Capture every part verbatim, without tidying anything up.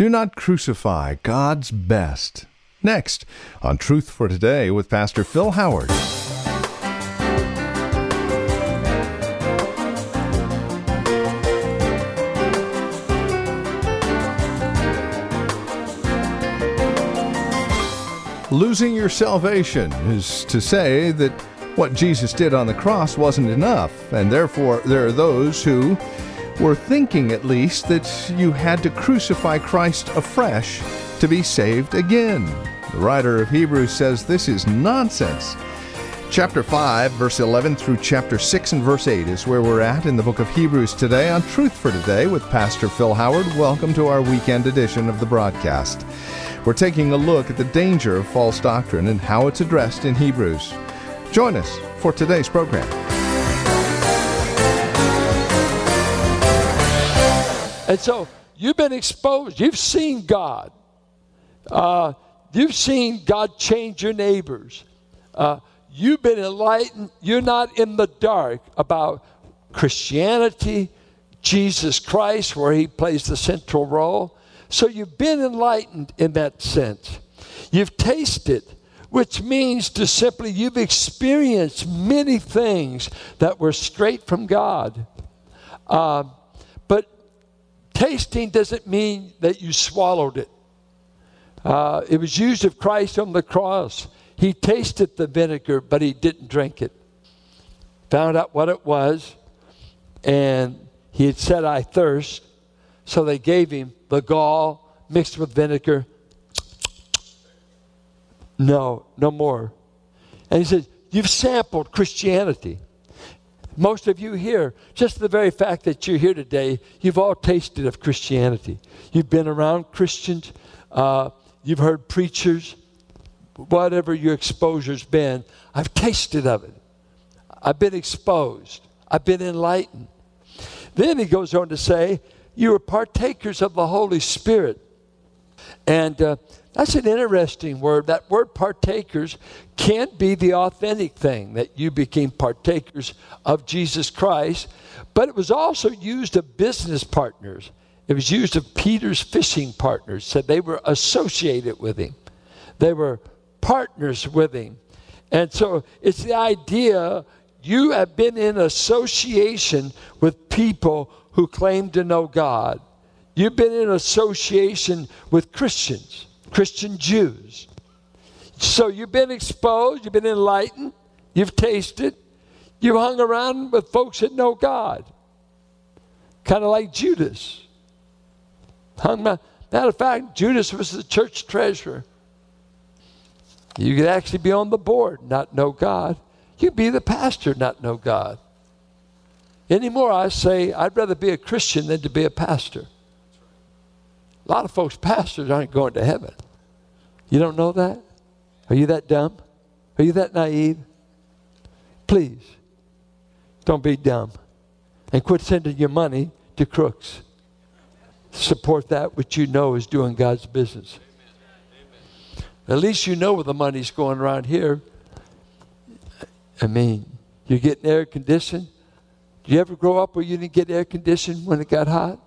Do not crucify God's best. Next on Truth for Today with Pastor Phil Howard. Losing your salvation is to say that what Jesus did on the cross wasn't enough, and therefore there are those who were thinking, at least, that you had to crucify Christ afresh to be saved again. The writer of Hebrews says this is nonsense. Chapter five, verse eleven through chapter six and verse eight is where we're at in the book of Hebrews today on Truth for Today with Pastor Phil Howard. Welcome to our weekend edition of the broadcast. We're taking a look at the danger of false doctrine and how it's addressed in Hebrews. Join us for today's program. And so you've been exposed. You've seen God. Uh, you've seen God change your neighbors. Uh, you've been enlightened. You're not in the dark about Christianity, Jesus Christ, where he plays the central role. So you've been enlightened in that sense. You've tasted, which means to simply you've experienced many things that were straight from God. Uh, but tasting doesn't mean that you swallowed it. Uh, it was used of Christ on the cross. He tasted the vinegar, but he didn't drink it. Found out what it was, and he had said, I thirst. So they gave him the gall mixed with vinegar. No, no more. And he says, you've sampled Christianity. Most of you here, just the very fact that you're here today, you've all tasted of Christianity. You've been around Christians. Uh, you've heard preachers. Whatever your exposure's been, I've tasted of it. I've been exposed. I've been enlightened. Then he goes on to say, you are partakers of the Holy Spirit. And uh, that's an interesting word. That word partakers can be the authentic thing, that you became partakers of Jesus Christ. But it was also used of business partners. It was used of Peter's fishing partners. So they were associated with him. They were partners with him. And so it's the idea you have been in association with people who claim to know God. You've been in association with Christians, Christian Jews. So you've been exposed, you've been enlightened, you've tasted, you've hung around with folks that know God. Kind of like Judas. Hung by, matter of fact, Judas was the church treasurer. You could actually be on the board, not know God. You could be the pastor, not know God. Anymore, I say, I'd rather be a Christian than to be a pastor. A lot of folks, pastors, aren't going to heaven. You don't know that? Are you that dumb? Are you that naive? Please, don't be dumb. And quit sending your money to crooks. Support that which you know is doing God's business. Amen. Amen. At least you know where the money's going around here. I mean, you're getting air conditioned. Did you ever grow up where you didn't get air conditioned when it got hot?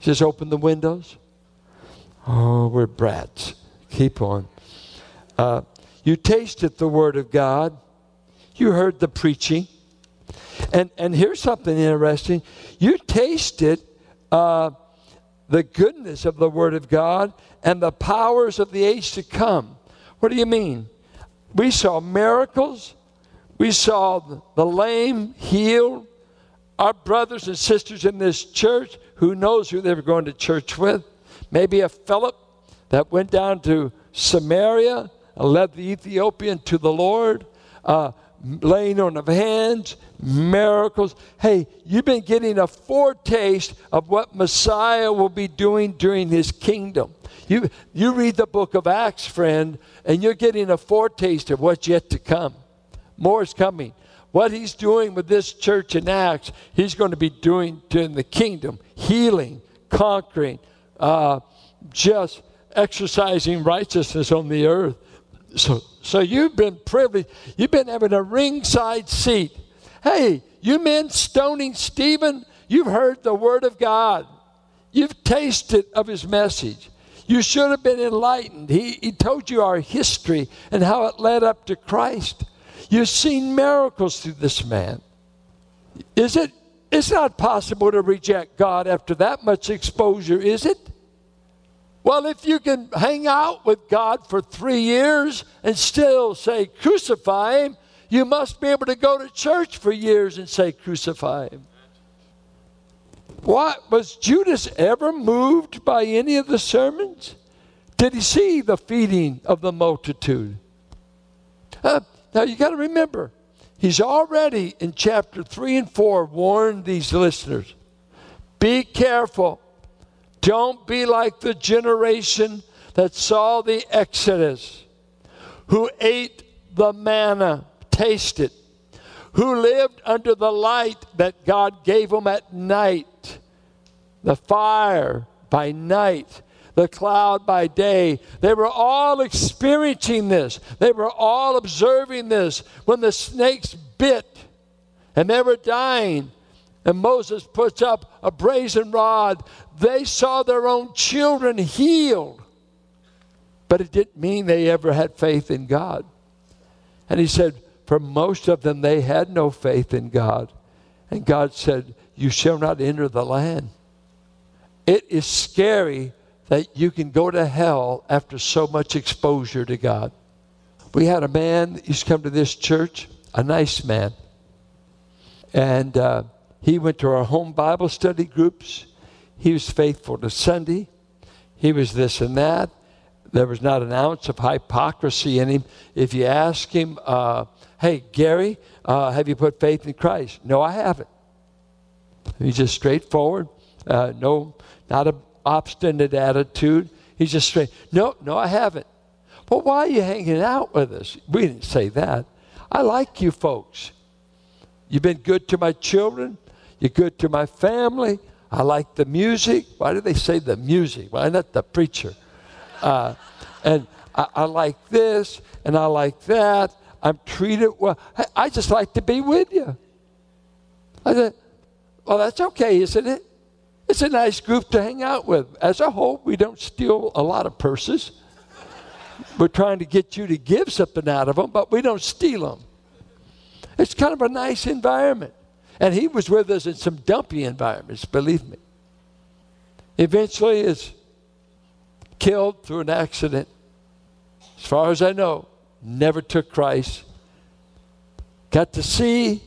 Just open the windows. Oh, we're brats. Keep on. Uh, you tasted the word of God. You heard the preaching. And and here's something interesting. You tasted uh, the goodness of the word of God and the powers of the age to come. What do you mean? We saw miracles. We saw the lame healed. Our brothers and sisters in this church, who knows who they were going to church with. Maybe a Philip that went down to Samaria and led the Ethiopian to the Lord, uh, laying on of hands, miracles. Hey, you've been getting a foretaste of what Messiah will be doing during his kingdom. You, you read the book of Acts, friend, and you're getting a foretaste of what's yet to come. More is coming. What he's doing with this church in Acts, he's going to be doing in the kingdom, healing, conquering, uh, just exercising righteousness on the earth. So, so you've been privileged. You've been having a ringside seat. Hey, you men stoning Stephen, you've heard the word of God. You've tasted of his message. You should have been enlightened. He, he told you our history and how it led up to Christ. You've seen miracles through this man. Is it? It's not possible to reject God after that much exposure, is it? Well, if you can hang out with God for three years and still say, crucify him, you must be able to go to church for years and say, crucify him. What? Was Judas ever moved by any of the sermons? Did he see the feeding of the multitude? Uh, now, you got to remember, he's already in chapter three and four warned these listeners. Be careful. Don't be like the generation that saw the Exodus, who ate the manna, tasted, who lived under the light that God gave them at night, the fire by night, the cloud by day. They were all experiencing this. They were all observing this when the snakes bit and they were dying. And Moses puts up a brazen rod. They saw their own children healed. But it didn't mean they ever had faith in God. And he said, for most of them, they had no faith in God. And God said, you shall not enter the land. It is scary that you can go to hell after so much exposure to God. We had a man that used to come to this church, a nice man. And uh, he went to our home Bible study groups. He was faithful to Sunday. He was this and that. There was not an ounce of hypocrisy in him. If you ask him, uh, hey, Gary, uh, have you put faith in Christ? No, I haven't. He's just straightforward. Uh, no, not an obstinate attitude. He's just straight. No, no, I haven't. But why are you hanging out with us? We didn't say that. I like you folks. You've been good to my children. You're good to my family. I like the music. Why do they say the music? Why not the preacher? Uh, and I, I like this, and I like that. I'm treated well. I, I just like to be with you. I said, well, that's okay, isn't it? It's a nice group to hang out with. As a whole, we don't steal a lot of purses. We're trying to get you to give something out of them, but we don't steal them. It's kind of a nice environment. And he was with us in some dumpy environments, believe me. Eventually, it's killed through an accident. As far as I know, never took Christ. Got to see,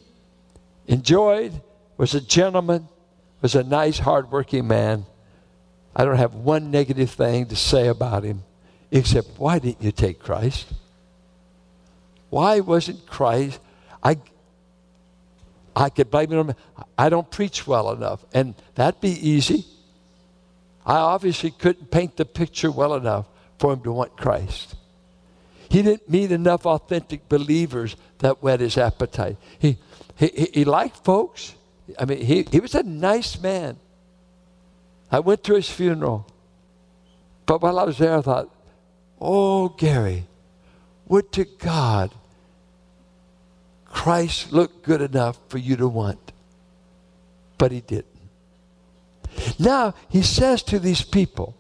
enjoyed, was a gentleman, was a nice, hardworking man. I don't have one negative thing to say about him, except why didn't you take Christ? Why wasn't Christ? I, I could blame it on me. I don't preach well enough, and that'd be easy. I obviously couldn't paint the picture well enough for him to want Christ. He didn't meet enough authentic believers that whet his appetite. He he, he liked folks. I mean, he, he was a nice man. I went to his funeral. But while I was there, I thought, oh, Gary, would to God Christ looked good enough for you to want. But he didn't. Now, he says to these people,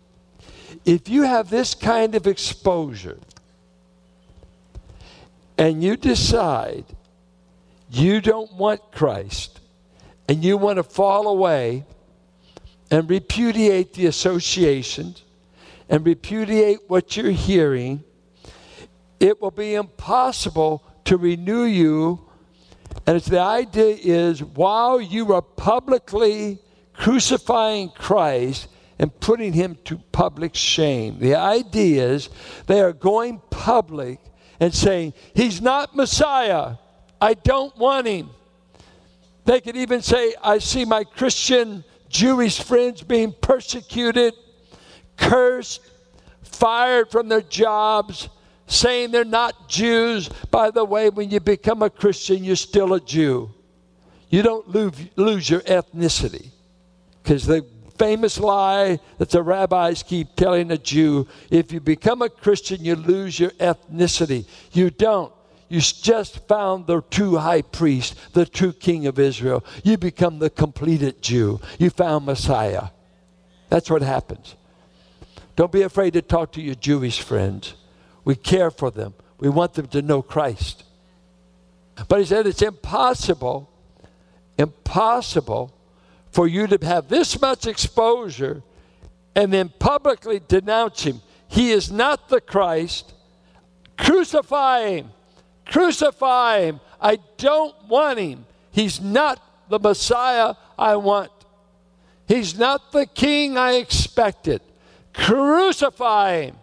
if you have this kind of exposure and you decide you don't want Christ and you want to fall away and repudiate the associations and repudiate what you're hearing, it will be impossible to renew you. And it's the idea is while you are publicly crucifying Christ and putting him to public shame. The idea is they are going public and saying, he's not Messiah. I don't want him. They could even say, I see my Christian Jewish friends being persecuted, cursed, fired from their jobs, saying they're not Jews. By the way, when you become a Christian, you're still a Jew. You don't lose your ethnicity. Because the famous lie that the rabbis keep telling a Jew, if you become a Christian, you lose your ethnicity. You don't. You just found the true high priest, the true king of Israel. You become the completed Jew. You found Messiah. That's what happens. Don't be afraid to talk to your Jewish friends. We care for them. We want them to know Christ. But he said it's impossible, impossible for you to have this much exposure and then publicly denounce him. He is not the Christ. Crucify him. Crucify him. I don't want him. He's not the Messiah I want. He's not the king I expected. Crucify him.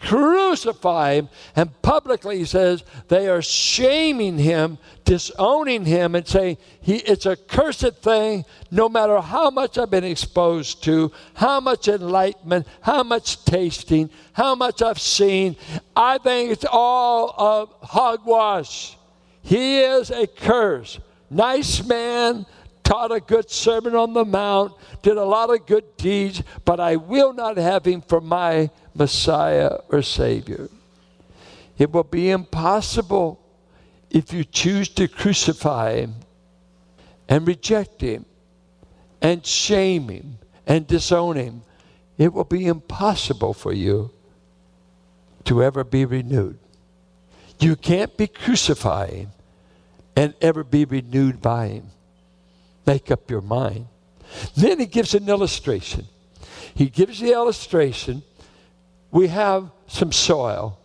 Crucify him. And publicly, he says, they are shaming him, disowning him, and saying, he, it's a cursed thing, no matter how much I've been exposed to, how much enlightenment, how much tasting, how much I've seen. I think it's all uh, hogwash. He is a curse. Nice man, taught a good sermon on the mount, did a lot of good deeds, but I will not have him for my Messiah or Savior. It will be impossible if you choose to crucify him and reject him and shame him and disown him. It will be impossible for you to ever be renewed. You can't be crucifying and ever be renewed by him. Make up your mind. Then he gives an illustration. He gives the illustration. We have some soil.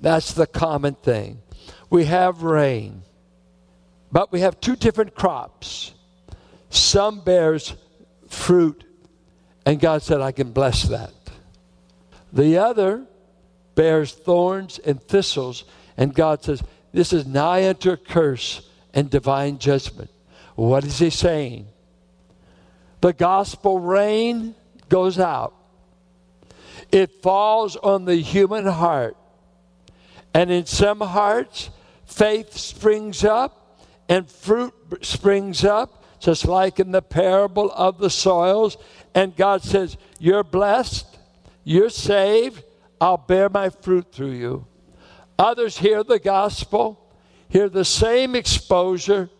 That's the common thing. We have rain. But we have two different crops. Some bears fruit, and God said, I can bless that. The other bears thorns and thistles, and God says, this is nigh unto a curse and divine judgment. What is he saying? The gospel rain goes out. It falls on the human heart. And in some hearts, faith springs up and fruit springs up, just like in the parable of the soils. And God says, you're blessed, you're saved, I'll bear my fruit through you. Others hear the gospel, hear the same exposure,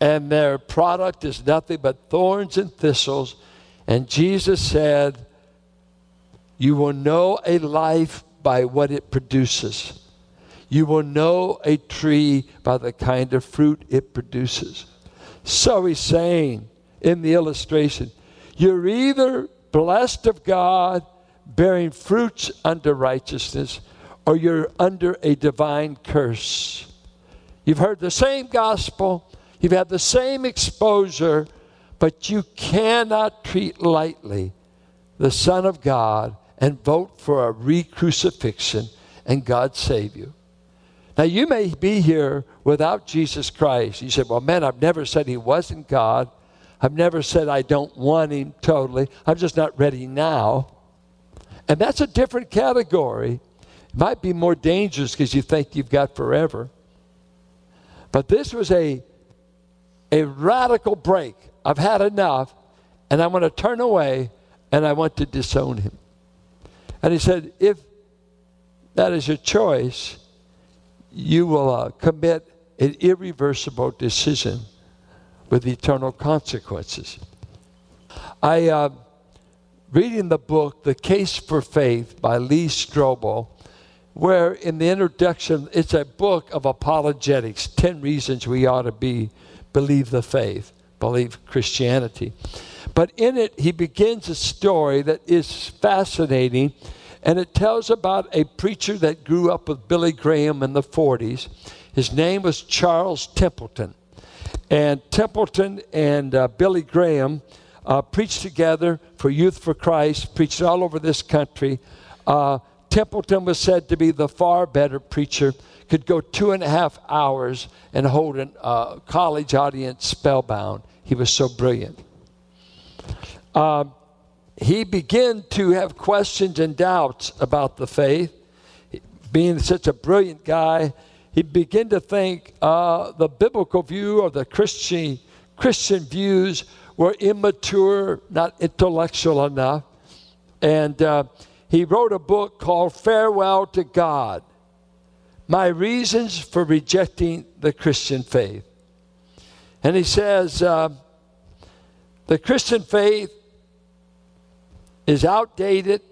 and their product is nothing but thorns and thistles. And Jesus said, you will know a life by what it produces. You will know a tree by the kind of fruit it produces. So he's saying in the illustration, you're either blessed of God, bearing fruits under righteousness, or you're under a divine curse. You've heard the same gospel, you've had the same exposure, but you cannot treat lightly the Son of God and vote for a re-crucifixion and God save you. Now, you may be here without Jesus Christ. You said, well, man, I've never said he wasn't God. I've never said I don't want him totally. I'm just not ready now. And that's a different category. It might be more dangerous because you think you've got forever. But this was a, a radical break. I've had enough, and I want to turn away, and I want to disown him. And he said, if that is your choice, you will uh, commit an irreversible decision with eternal consequences. I... Uh, Reading the book, The Case for Faith by Lee Strobel, where in the introduction, it's a book of apologetics, ten reasons we ought to be, believe the faith, believe Christianity. But in it, he begins a story that is fascinating, and it tells about a preacher that grew up with Billy Graham in the forties. His name was Charles Templeton. And Templeton and uh, Billy Graham Uh, preached together for Youth for Christ, preached all over this country. Uh, Templeton was said to be the far better preacher, could go two and a half hours and hold a uh, college audience spellbound. He was so brilliant. Uh, he began to have questions and doubts about the faith. Being such a brilliant guy, he began to think uh, the biblical view or the Christian, Christian views were immature, not intellectual enough. And uh, he wrote a book called Farewell to God, My Reasons for Rejecting the Christian Faith. And he says, uh, the Christian faith is outdated,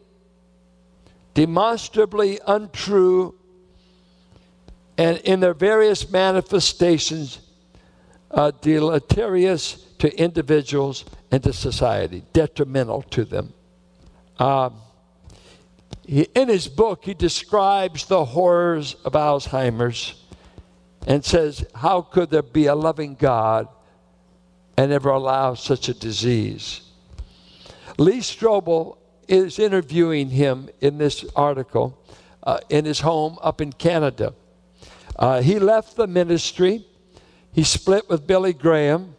demonstrably untrue, and in their various manifestations, uh, deleterious to individuals and to society, detrimental to them. Um, he, in his book, he describes the horrors of Alzheimer's and says, how could there be a loving God and ever allow such a disease? Lee Strobel is interviewing him in this article uh, in his home up in Canada. Uh, he left the ministry. He split with Billy Graham.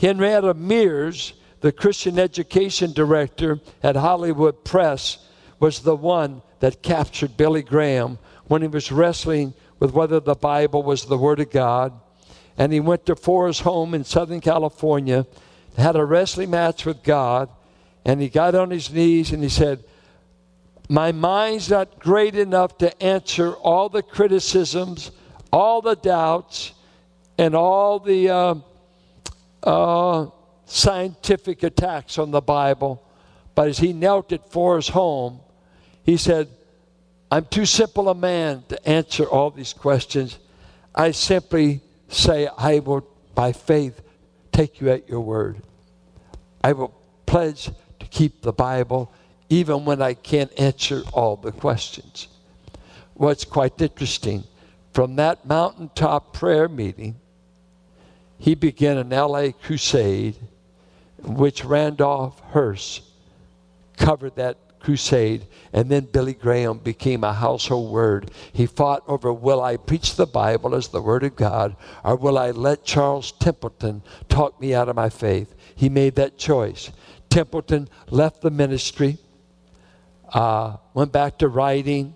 Henrietta Mears, the Christian education director at Hollywood Press, was the one that captured Billy Graham when he was wrestling with whether the Bible was the Word of God. And he went to Forest Home in Southern California, had a wrestling match with God, and he got on his knees and he said, my mind's not great enough to answer all the criticisms, all the doubts, and all the uh, uh, scientific attacks on the Bible. But as he knelt at Forest Home, he said, I'm too simple a man to answer all these questions. I simply say, I will, by faith, take you at your word. I will pledge to keep the Bible even when I can't answer all the questions. What's quite interesting, from that mountaintop prayer meeting, he began an L A crusade, which Randolph Hearst covered that crusade, and then Billy Graham became a household word. He fought over, will I preach the Bible as the Word of God, or will I let Charles Templeton talk me out of my faith? He made that choice. Templeton left the ministry, uh, went back to writing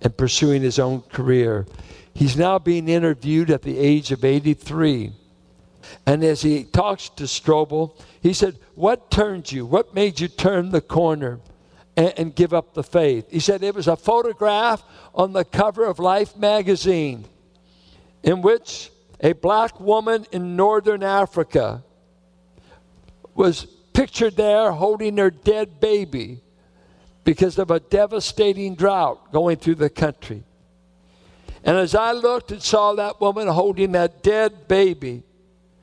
and pursuing his own career. He's now being interviewed at the age of eighty-three. And as he talks to Strobel, he said, what turned you? What made you turn the corner and, and give up the faith? He said, it was a photograph on the cover of Life magazine in which a black woman in northern Africa was pictured there holding her dead baby because of a devastating drought going through the country. And as I looked and saw that woman holding that dead baby,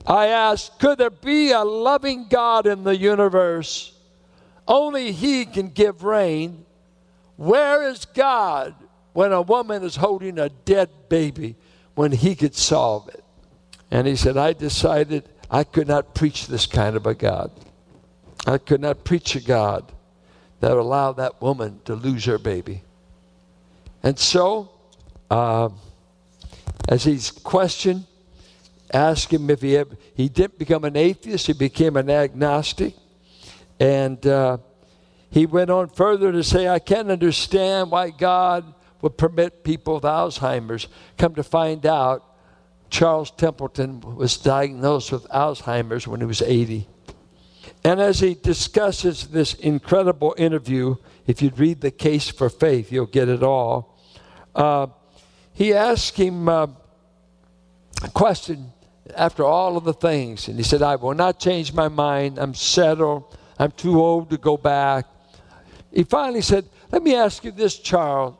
I asked, could there be a loving God in the universe? Only He can give rain. Where is God when a woman is holding a dead baby when He could solve it? And he said, I decided I could not preach this kind of a God. I could not preach a God that allowed that woman to lose her baby. And so, uh, as he's questioned, asked him if he ever, he didn't become an atheist, he became an agnostic. And uh, he went on further to say, I can't understand why God would permit people with Alzheimer's. Come to find out, Charles Templeton was diagnosed with Alzheimer's when he was eighty. And as he discusses this incredible interview, if you'd read The Case for Faith, you'll get it all. Uh, he asked him uh, a question after all of the things. And he said, I will not change my mind. I'm settled. I'm too old to go back. He finally said, let me ask you this, Charles.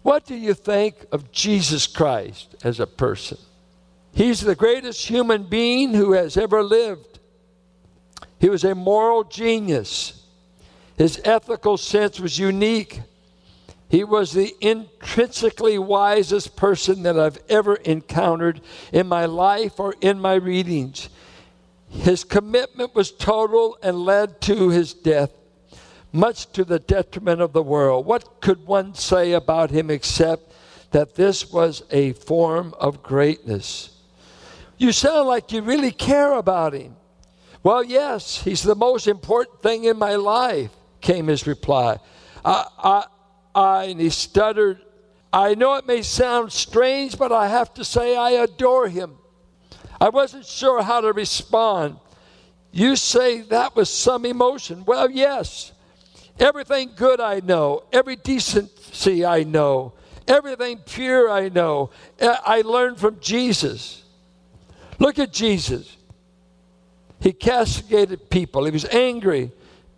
What do you think of Jesus Christ as a person? He's the greatest human being who has ever lived. He was a moral genius. His ethical sense was unique. He was the intrinsically wisest person that I've ever encountered in my life or in my readings. His commitment was total and led to his death, much to the detriment of the world. What could one say about him except that this was a form of greatness? You sound like you really care about him. Well, yes, he's the most important thing in my life, came his reply. I, I, I, and he stuttered, I know it may sound strange, but I have to say I adore him. I wasn't sure how to respond. You say that with some emotion. Well, yes, everything good I know, every decency I know, everything pure I know, I learned from Jesus. Look at Jesus. He castigated people. He was angry.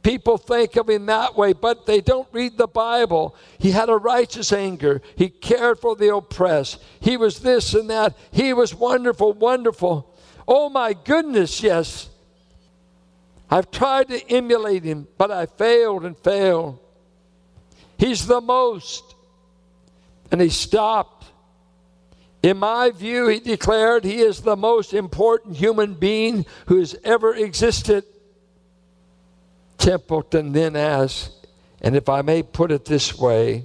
People think of him that way, but they don't read the Bible. He had a righteous anger. He cared for the oppressed. He was this and that. He was wonderful, wonderful. Oh, my goodness, yes. I've tried to emulate him, but I failed and failed. He's the most. And he stopped. In my view, he declared, he is the most important human being who has ever existed. Templeton then asked, and if I may put it this way,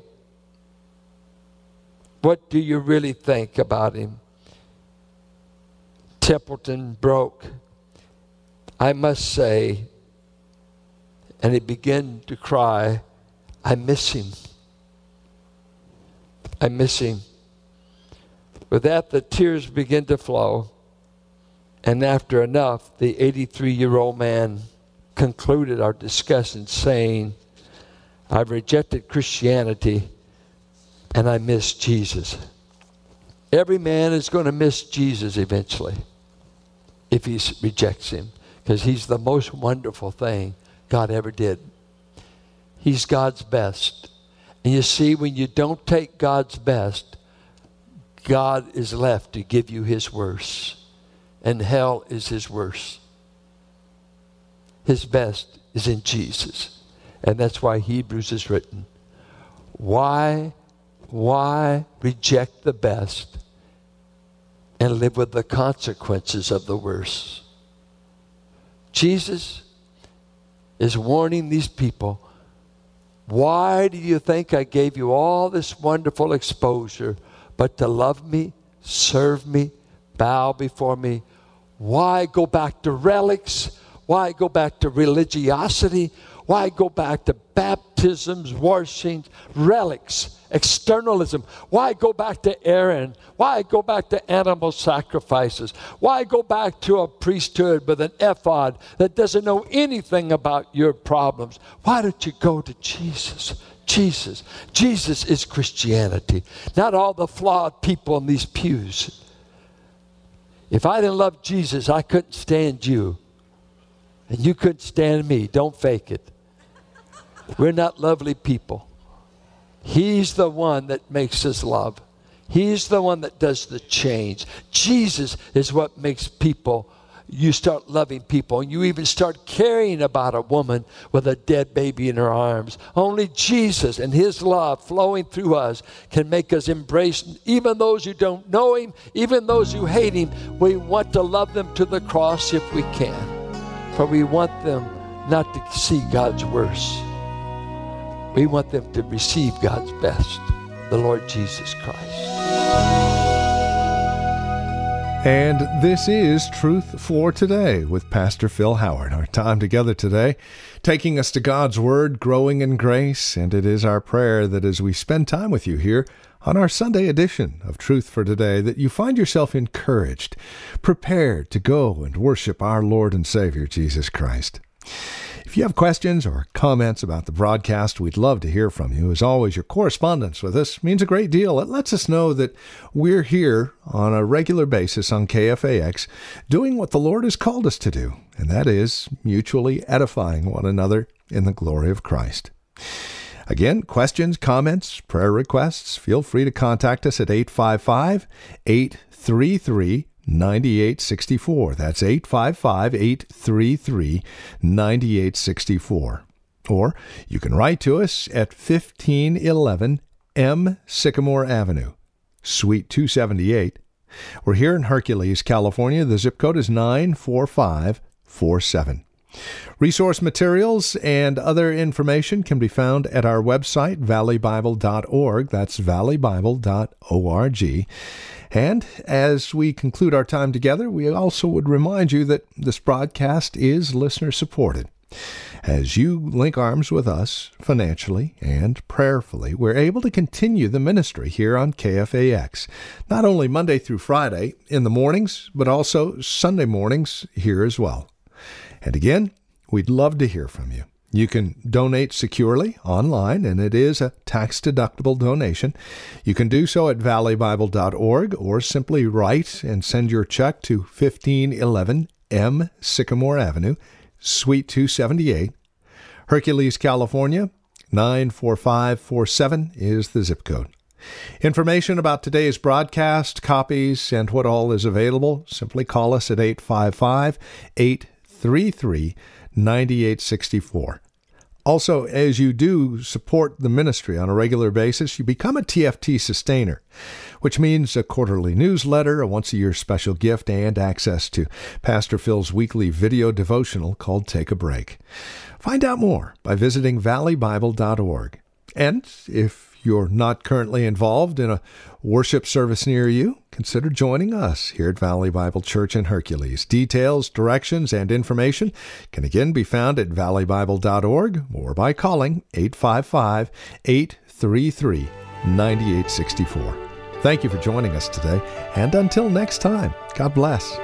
what do you really think about him? Templeton broke. I must say, and he began to cry, I miss him. I miss him. With that, the tears began to flow. And after enough, the eighty-three-year-old man concluded our discussion saying, I've rejected Christianity and I miss Jesus. Every man is going to miss Jesus eventually if he rejects him, because he's the most wonderful thing God ever did. He's God's best. And you see, when you don't take God's best, God is left to give you his worst. And hell is his worst. His best is in Jesus. And that's why Hebrews is written. Why, why reject the best and live with the consequences of the worst? Jesus is warning these people. Why do you think I gave you all this wonderful exposure, but to love me, serve me, bow before me? Why go back to relics? Why go back to religiosity? Why go back to baptisms, washings, relics, externalism? Why go back to Aaron? Why go back to animal sacrifices? Why go back to a priesthood with an ephod that doesn't know anything about your problems? Why don't you go to Jesus? Jesus. Jesus is Christianity, not all the flawed people in these pews. If I didn't love Jesus, I couldn't stand you. And you couldn't stand me. Don't fake it. We're not lovely people. He's the one that makes us love. He's the one that does the change. Jesus is what makes people, you start loving people. And you even start caring about a woman with a dead baby in her arms. Only Jesus and his love flowing through us can make us embrace even those who don't know him, even those who hate him. We want to love them to the cross if we can. For we want them not to see God's worst. We want them to receive God's best, the Lord Jesus Christ. And this is Truth for Today with Pastor Phil Howard. Our time together today, taking us to God's Word, growing in grace. And it is our prayer that as we spend time with you here, on our Sunday edition of Truth for Today, that you find yourself encouraged, prepared to go and worship our Lord and Savior, Jesus Christ. If you have questions or comments about the broadcast, we'd love to hear from you. As always, your correspondence with us means a great deal. It lets us know that we're here on a regular basis on K F A X, doing what the Lord has called us to do, and that is mutually edifying one another in the glory of Christ. Again, questions, comments, prayer requests, feel free to contact us at eight five five, eight three three, nine eight six four. That's eight five five, eight three three, nine eight six four. Or you can write to us at fifteen eleven M Sycamore Avenue, Suite two seventy-eight. We're here in Hercules, California. The zip code is nine four five four seven. Resource materials and other information can be found at our website, valley bible dot org. That's valley bible dot org. And as we conclude our time together, we also would remind you that this broadcast is listener-supported. As you link arms with us financially and prayerfully, we're able to continue the ministry here on K F A X, not only Monday through Friday in the mornings, but also Sunday mornings here as well. And again, we'd love to hear from you. You can donate securely online, and it is a tax-deductible donation. You can do so at valley bible dot org, or simply write and send your check to fifteen eleven M Sycamore Avenue, Suite two seventy-eight, Hercules, California, nine four five four seven is the zip code. Information about today's broadcast, copies, and what all is available, simply call us at eight five five, eight three three, nine eight six four. Also, as you do support the ministry on a regular basis, you become a T F T sustainer, which means a quarterly newsletter, a once-a-year special gift, and access to Pastor Phil's weekly video devotional called Take a Break. Find out more by visiting valley bible dot org. And if you're not currently involved in a worship service near you, consider joining us here at Valley Bible Church in Hercules. Details, directions, and information can again be found at valley bible dot org or by calling eight five five, eight three three, nine eight six four. Thank you for joining us today, and until next time, God bless.